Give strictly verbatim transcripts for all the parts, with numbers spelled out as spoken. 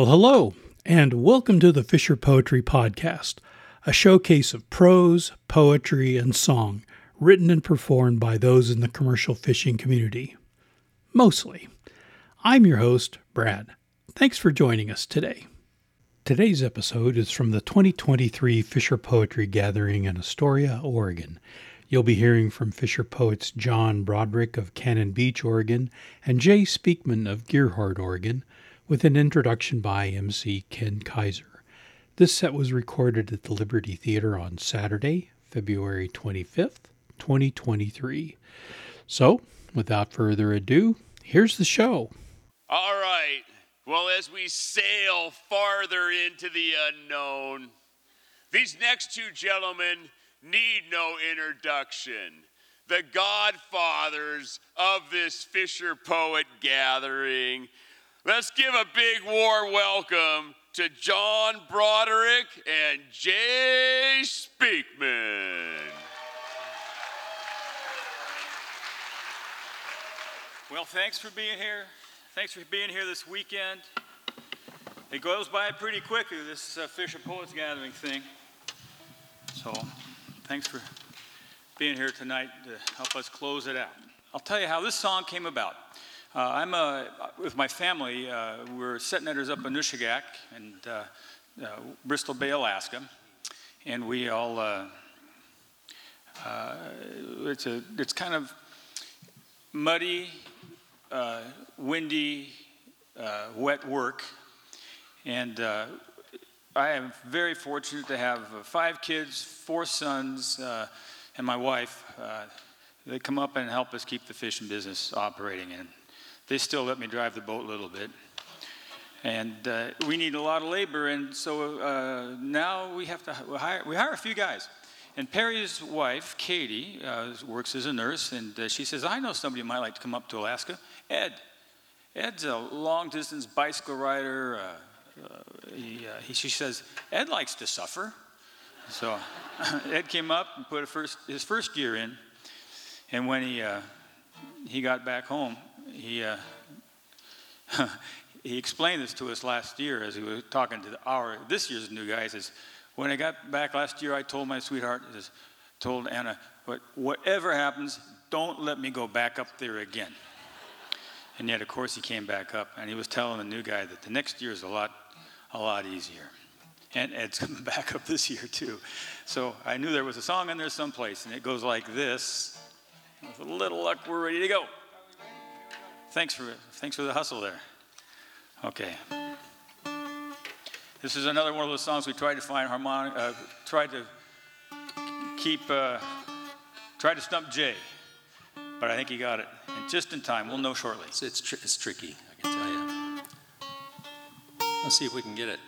Well, hello, and welcome to the Fisher Poetry Podcast, a showcase of prose, poetry, and song written and performed by those in the commercial fishing community. Mostly. I'm your host, Brad. Thanks for joining us today. Today's episode is from the twenty twenty-three Fisher Poetry Gathering in Astoria, Oregon. You'll be hearing from Fisher poets Jon Broderick of Cannon Beach, Oregon, and Jay Speakman of Gearhart, Oregon, with an introduction by M C Ken Kyser. This set was recorded at the Liberty Theater on Saturday, February twenty-fifth, twenty twenty-three. So, without further ado, here's the show. All right. Well, as we sail farther into the unknown, these next two gentlemen need no introduction. The godfathers of this Fisher Poet Gathering. Let's give a big warm welcome to Jon Broderick and Jay Speakman. Well, thanks for being here. Thanks for being here this weekend. It goes by pretty quickly, this uh, Fisher Poets Gathering thing. So, thanks for being here tonight to help us close it out. I'll tell you how this song came about. Uh, I'm uh, with my family. Uh, we're set netters up in Nushagak and uh, uh, Bristol Bay, Alaska, and we all. Uh, uh, it's a. It's kind of muddy, uh, windy, uh, wet work, and. Uh, I am very fortunate to have five kids, four sons, uh, and my wife. Uh, they come up and help us keep the fishing business operating, and they still let me drive the boat a little bit. And uh, we need a lot of labor, and so uh, now we have to hire. We hire a few guys. And Perry's wife, Katie, uh, works as a nurse, and uh, she says, "I know somebody who might like to come up to Alaska. Ed. Ed's a long-distance bicycle rider." Uh, Uh, he, uh, he, she says, "Ed likes to suffer." So Ed came up and put a first, his first year in. And when he uh, he got back home, he uh, he explained this to us last year as he was talking to our this year's new guy. He says, "When I got back last year, I told my sweetheart, I told Anna, but whatever happens, don't let me go back up there again." And yet, of course, he came back up, and he was telling the new guy that the next year is a lot, a lot easier. And Ed's coming back up this year too. So I knew there was a song in there someplace, and it goes like this: "With a little luck, we're ready to go." Thanks for thanks for the hustle there. Okay. This is another one of those songs we tried to find harmonic, uh, tried to keep, uh, tried to stump Jay, but I think he got it. Just in time. We'll know shortly. It's it's, tr- it's tricky, I can tell you. Let's see if we can get it.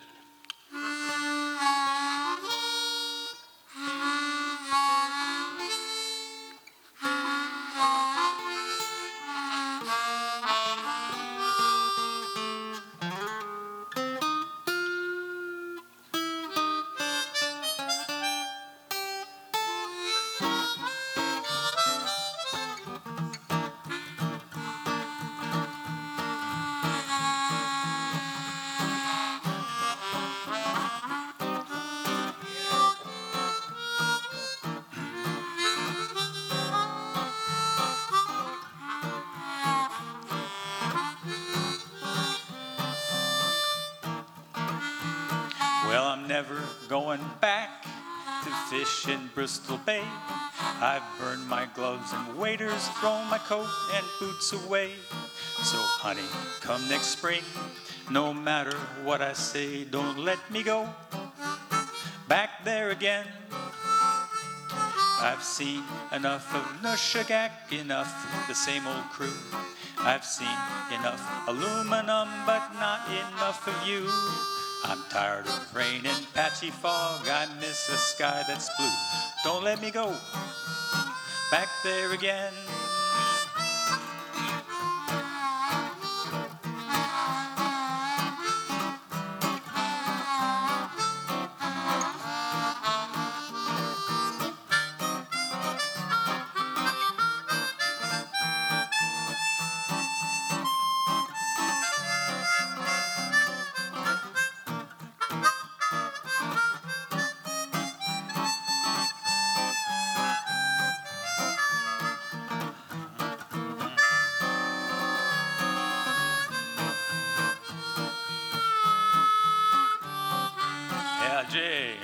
Never going back to fish in Bristol Bay. I've burned my gloves and waders, thrown my coat and boots away. So honey, come next spring, no matter what I say, don't let me go back there again. I've seen enough of Nushagak, enough the same old crew. I've seen enough aluminum, but not enough of you. I'm tired of rain and patchy fog. I miss a sky that's blue. Don't let me go back there again. Jay.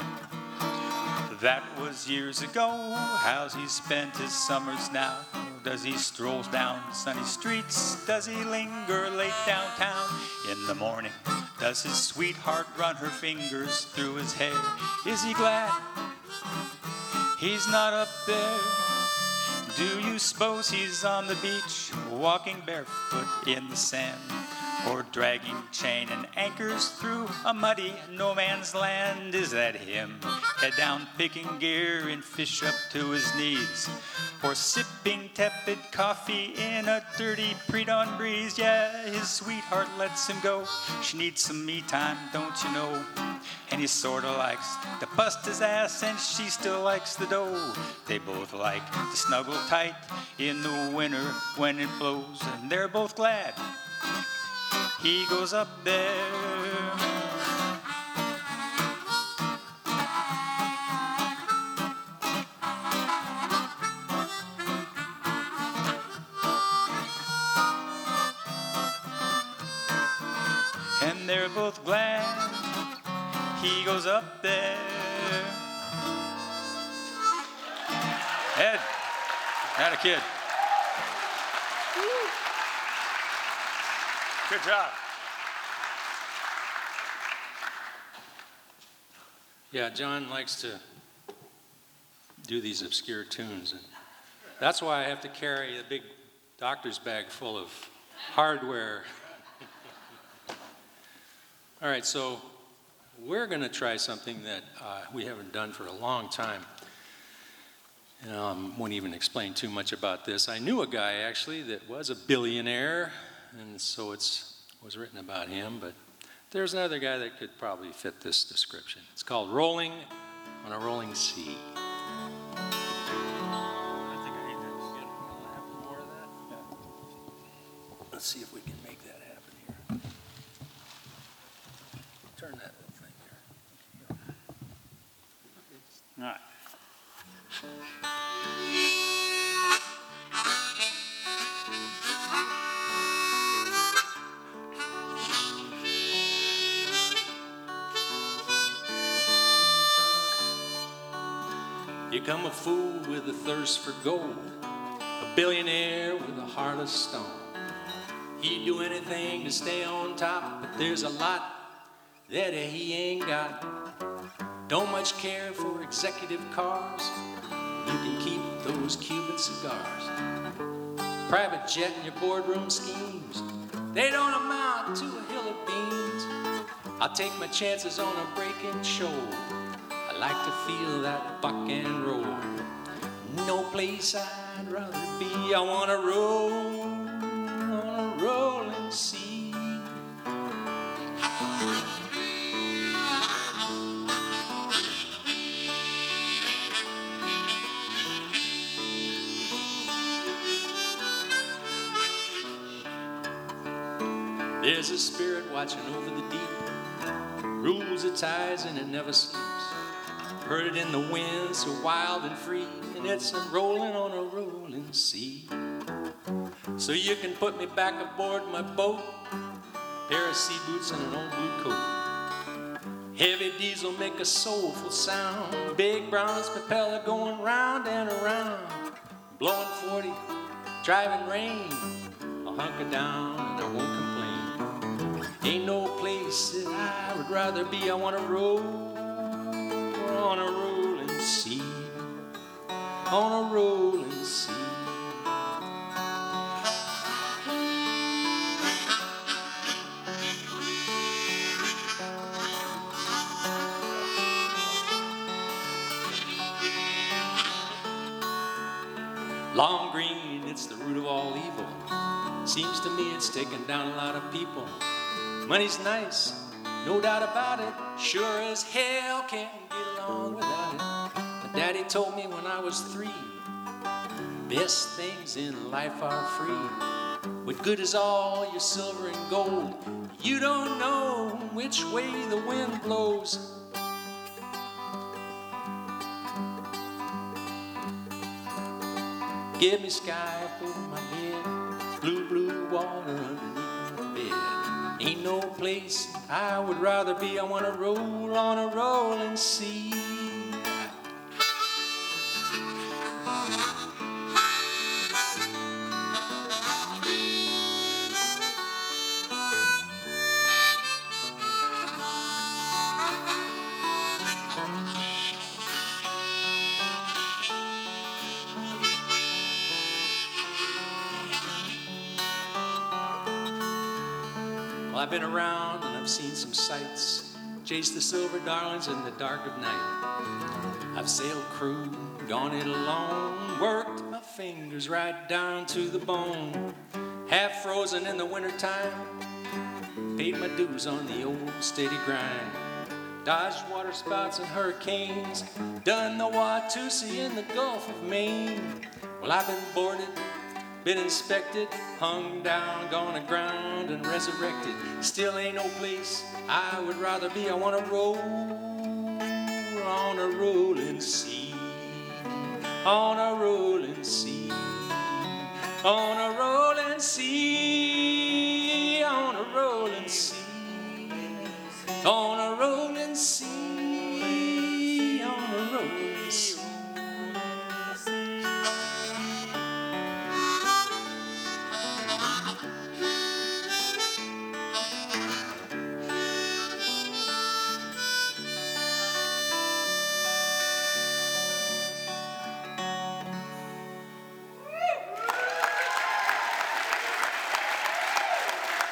That was years ago. How's he spent his summers now? Does he stroll down sunny streets? Does he linger late downtown? In the morning, does his sweetheart run her fingers through his hair? Is he glad he's not up there? Do you suppose he's on the beach, walking barefoot in the sand, or dragging chain and anchors through a muddy no man's land? Is that him? Head down picking gear and fish up to his knees, or sipping tepid coffee in a dirty pre-dawn breeze. Yeah, his sweetheart lets him go. She needs some me time, don't you know? And he sorta likes to bust his ass, and she still likes the dough. They both like to snuggle tight in the winter when it blows, and they're both glad he goes up there. And they're both glad he goes up there. Ed, had a kid. Good job. Yeah, John likes to do these obscure tunes, and that's why I have to carry a big doctor's bag full of hardware. All right, so we're going to try something that uh, we haven't done for a long time. And I um, won't even explain too much about this. I knew a guy, actually, that was a billionaire, and so it's was written about him, but there's another guy that could probably fit this description. It's called Rolling on a Rolling Sea. I think I need to get more of that. Yeah. Let's see if we can make that happen here. Turn that little thing here. All right. You come a fool with a thirst for gold, a billionaire with a heart of stone. He'd do anything to stay on top, but there's a lot that he ain't got. Don't much care for executive cars. You can keep those Cuban cigars. Private jet and your boardroom schemes, they don't amount to a hill of beans. I'll take my chances on a breaking shoal. Like to feel that buck and roll. No place I'd rather be. I wanna roll on a rolling sea. There's a spirit watching over the deep, rules its eyes and it never sleeps. Heard it in the wind, so wild and free, and it's rolling on a rolling sea. So you can put me back aboard my boat, a pair of sea boots and an old blue coat. Heavy diesel make a soulful sound, big Brown's propeller going round and around. Blowing forty, driving rain, I'll hunker down and I won't complain. Ain't no place that I would rather be. I wanna roll on a rolling sea, on a rolling sea. Long green, it's the root of all evil. Seems to me it's taken down a lot of people. Money's nice, no doubt about it. Sure as hell can't get along without it. But Daddy told me when I was three, best things in life are free. What good is all your silver and gold? You don't know which way the wind blows. Give me sky up over my head, blue, blue water underneath my bed. Ain't no place place I would rather be. I want to roll on a rolling sea. I've been around and I've seen some sights, chased the silver darlings in the dark of night. I've sailed crude, gone it alone, worked my fingers right down to the bone. Half frozen in the wintertime, paid my dues on the old steady grind. Dodged water spouts and hurricanes, done the Watusi in the Gulf of Maine. Well, I've been boarded, been inspected, hung down, gone aground and resurrected. Still ain't no place I would rather be. I want to roll on a rolling sea, on a rolling sea, on a rolling sea, on a rolling sea, on a rolling sea, on a rolling sea.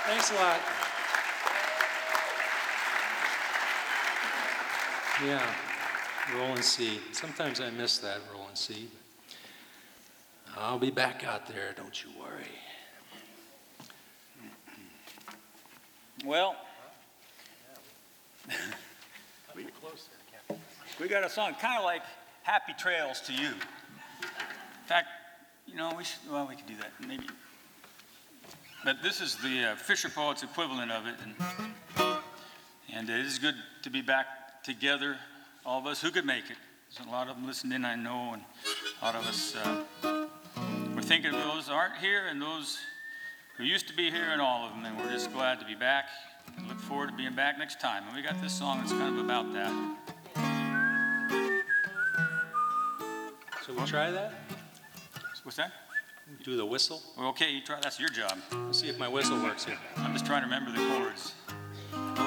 Thanks a lot. Yeah, rolling sea. Sometimes I miss that rolling sea. I'll be back out there, don't you worry. Well, we got a song kind of like Happy Trails to You. In fact, you know, we should, well, we could do that, maybe. But this is the uh, Fisher Poets equivalent of it, and, and it is good to be back together, all of us who could make it. There's a lot of them listening, I know, and a lot of us, uh, we're thinking of those who aren't here and those who used to be here and all of them, and we're just glad to be back. We look forward to being back next time, and we got this song that's kind of about that. So we'll try that? What's that? Do the whistle. Well, okay, you try. That's your job. Let's see if my whistle works here. I'm just trying to remember the chords. Oh,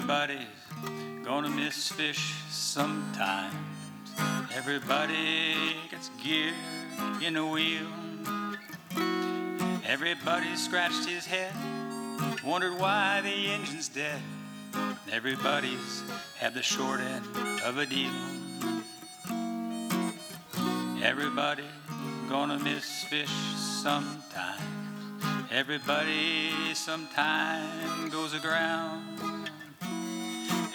everybody's gonna miss fish sometimes. Everybody gets gear in a wheel. Everybody scratched his head, wondered why the engine's dead. Everybody's had the short end of a deal. Everybody gonna miss fish sometimes. Everybody sometime goes aground.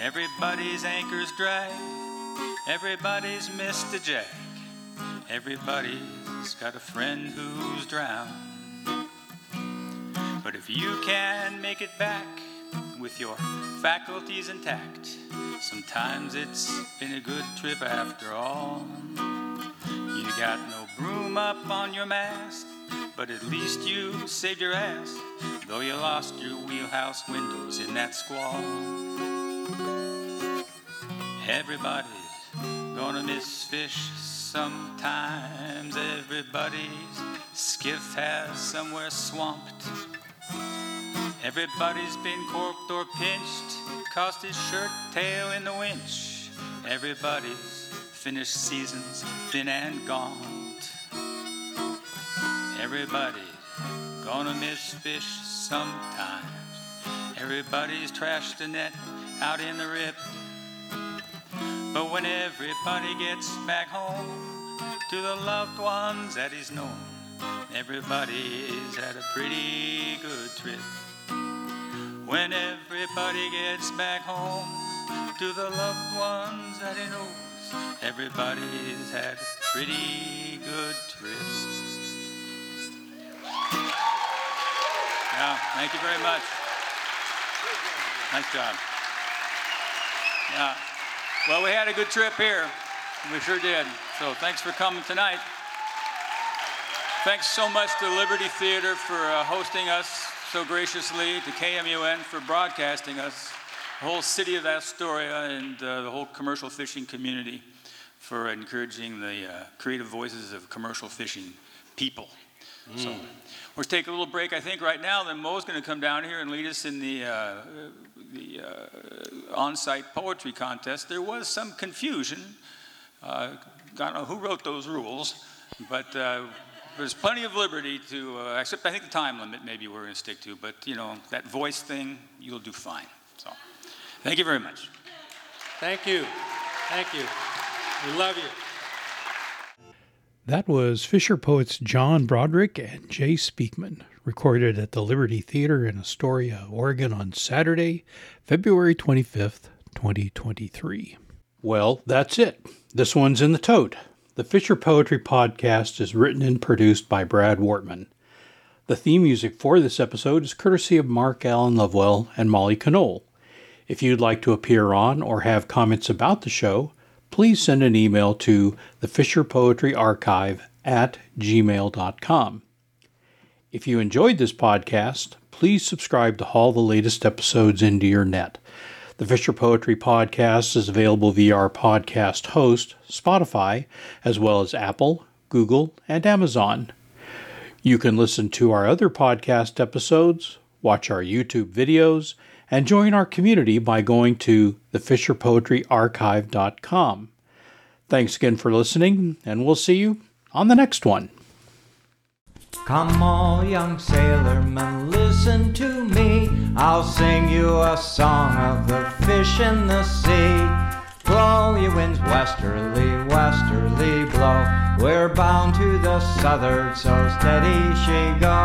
Everybody's anchor's drag, everybody's missed a jack, everybody's got a friend who's drowned. But if you can make it back with your faculties intact, sometimes it's been a good trip after all. Got no broom up on your mast, but at least you saved your ass, though you lost your wheelhouse windows in that squall. Everybody's gonna miss fish sometimes. Everybody's skiff has somewhere swamped. Everybody's been corked or pinched, cost his shirt tail in the winch. Everybody's finished season's thin and gaunt. Everybody's gonna miss fish sometimes. Everybody's trashed the net out in the rip. But when everybody gets back home to the loved ones that he's known, everybody's had a pretty good trip. When everybody gets back home to the loved ones that he knows, everybody's had a pretty good trip. Yeah, thank you very much. Nice job. Yeah. Well, we had a good trip here. We sure did. So thanks for coming tonight. Thanks so much to Liberty Theater for uh, hosting us so graciously, to K M U N for broadcasting us, the whole city of Astoria, and uh, the whole commercial fishing community for encouraging the uh, creative voices of commercial fishing people. Mm. So we'll take a little break, I think, right now. Then Mo's going to come down here and lead us in the uh, the uh, on-site poetry contest. There was some confusion. Uh, I don't know who wrote those rules, but uh, there's plenty of liberty to, uh, except I think the time limit maybe we're going to stick to, but you know, that voice thing, you'll do fine. So thank you very much. Thank you. Thank you. We love you. That was Fisher poets Jon Broderick and Jay Speakman, recorded at the Liberty Theater in Astoria, Oregon on Saturday, February twenty-fifth, twenty twenty-three. Well, that's it. This one's in the tote. The Fisher Poetry Podcast is written and produced by Brad Wortman. The theme music for this episode is courtesy of Mark Allen Lovewell and Molly Canole. If you'd like to appear on or have comments about the show, please send an email to the Fisher Poetry Archive at gmail dot com. If you enjoyed this podcast, please subscribe to haul the latest episodes into your net. The Fisher Poetry Podcast is available via our podcast host, Spotify, as well as Apple, Google, and Amazon. You can listen to our other podcast episodes, watch our YouTube videos, and join our community by going to the fisher poetry archive dot com. Thanks again for listening, and we'll see you on the next one. Come all young sailormen, listen to me. I'll sing you a song of the fish in the sea. Blow ye winds westerly, westerly blow. We're bound to the south'ard, so steady she goes.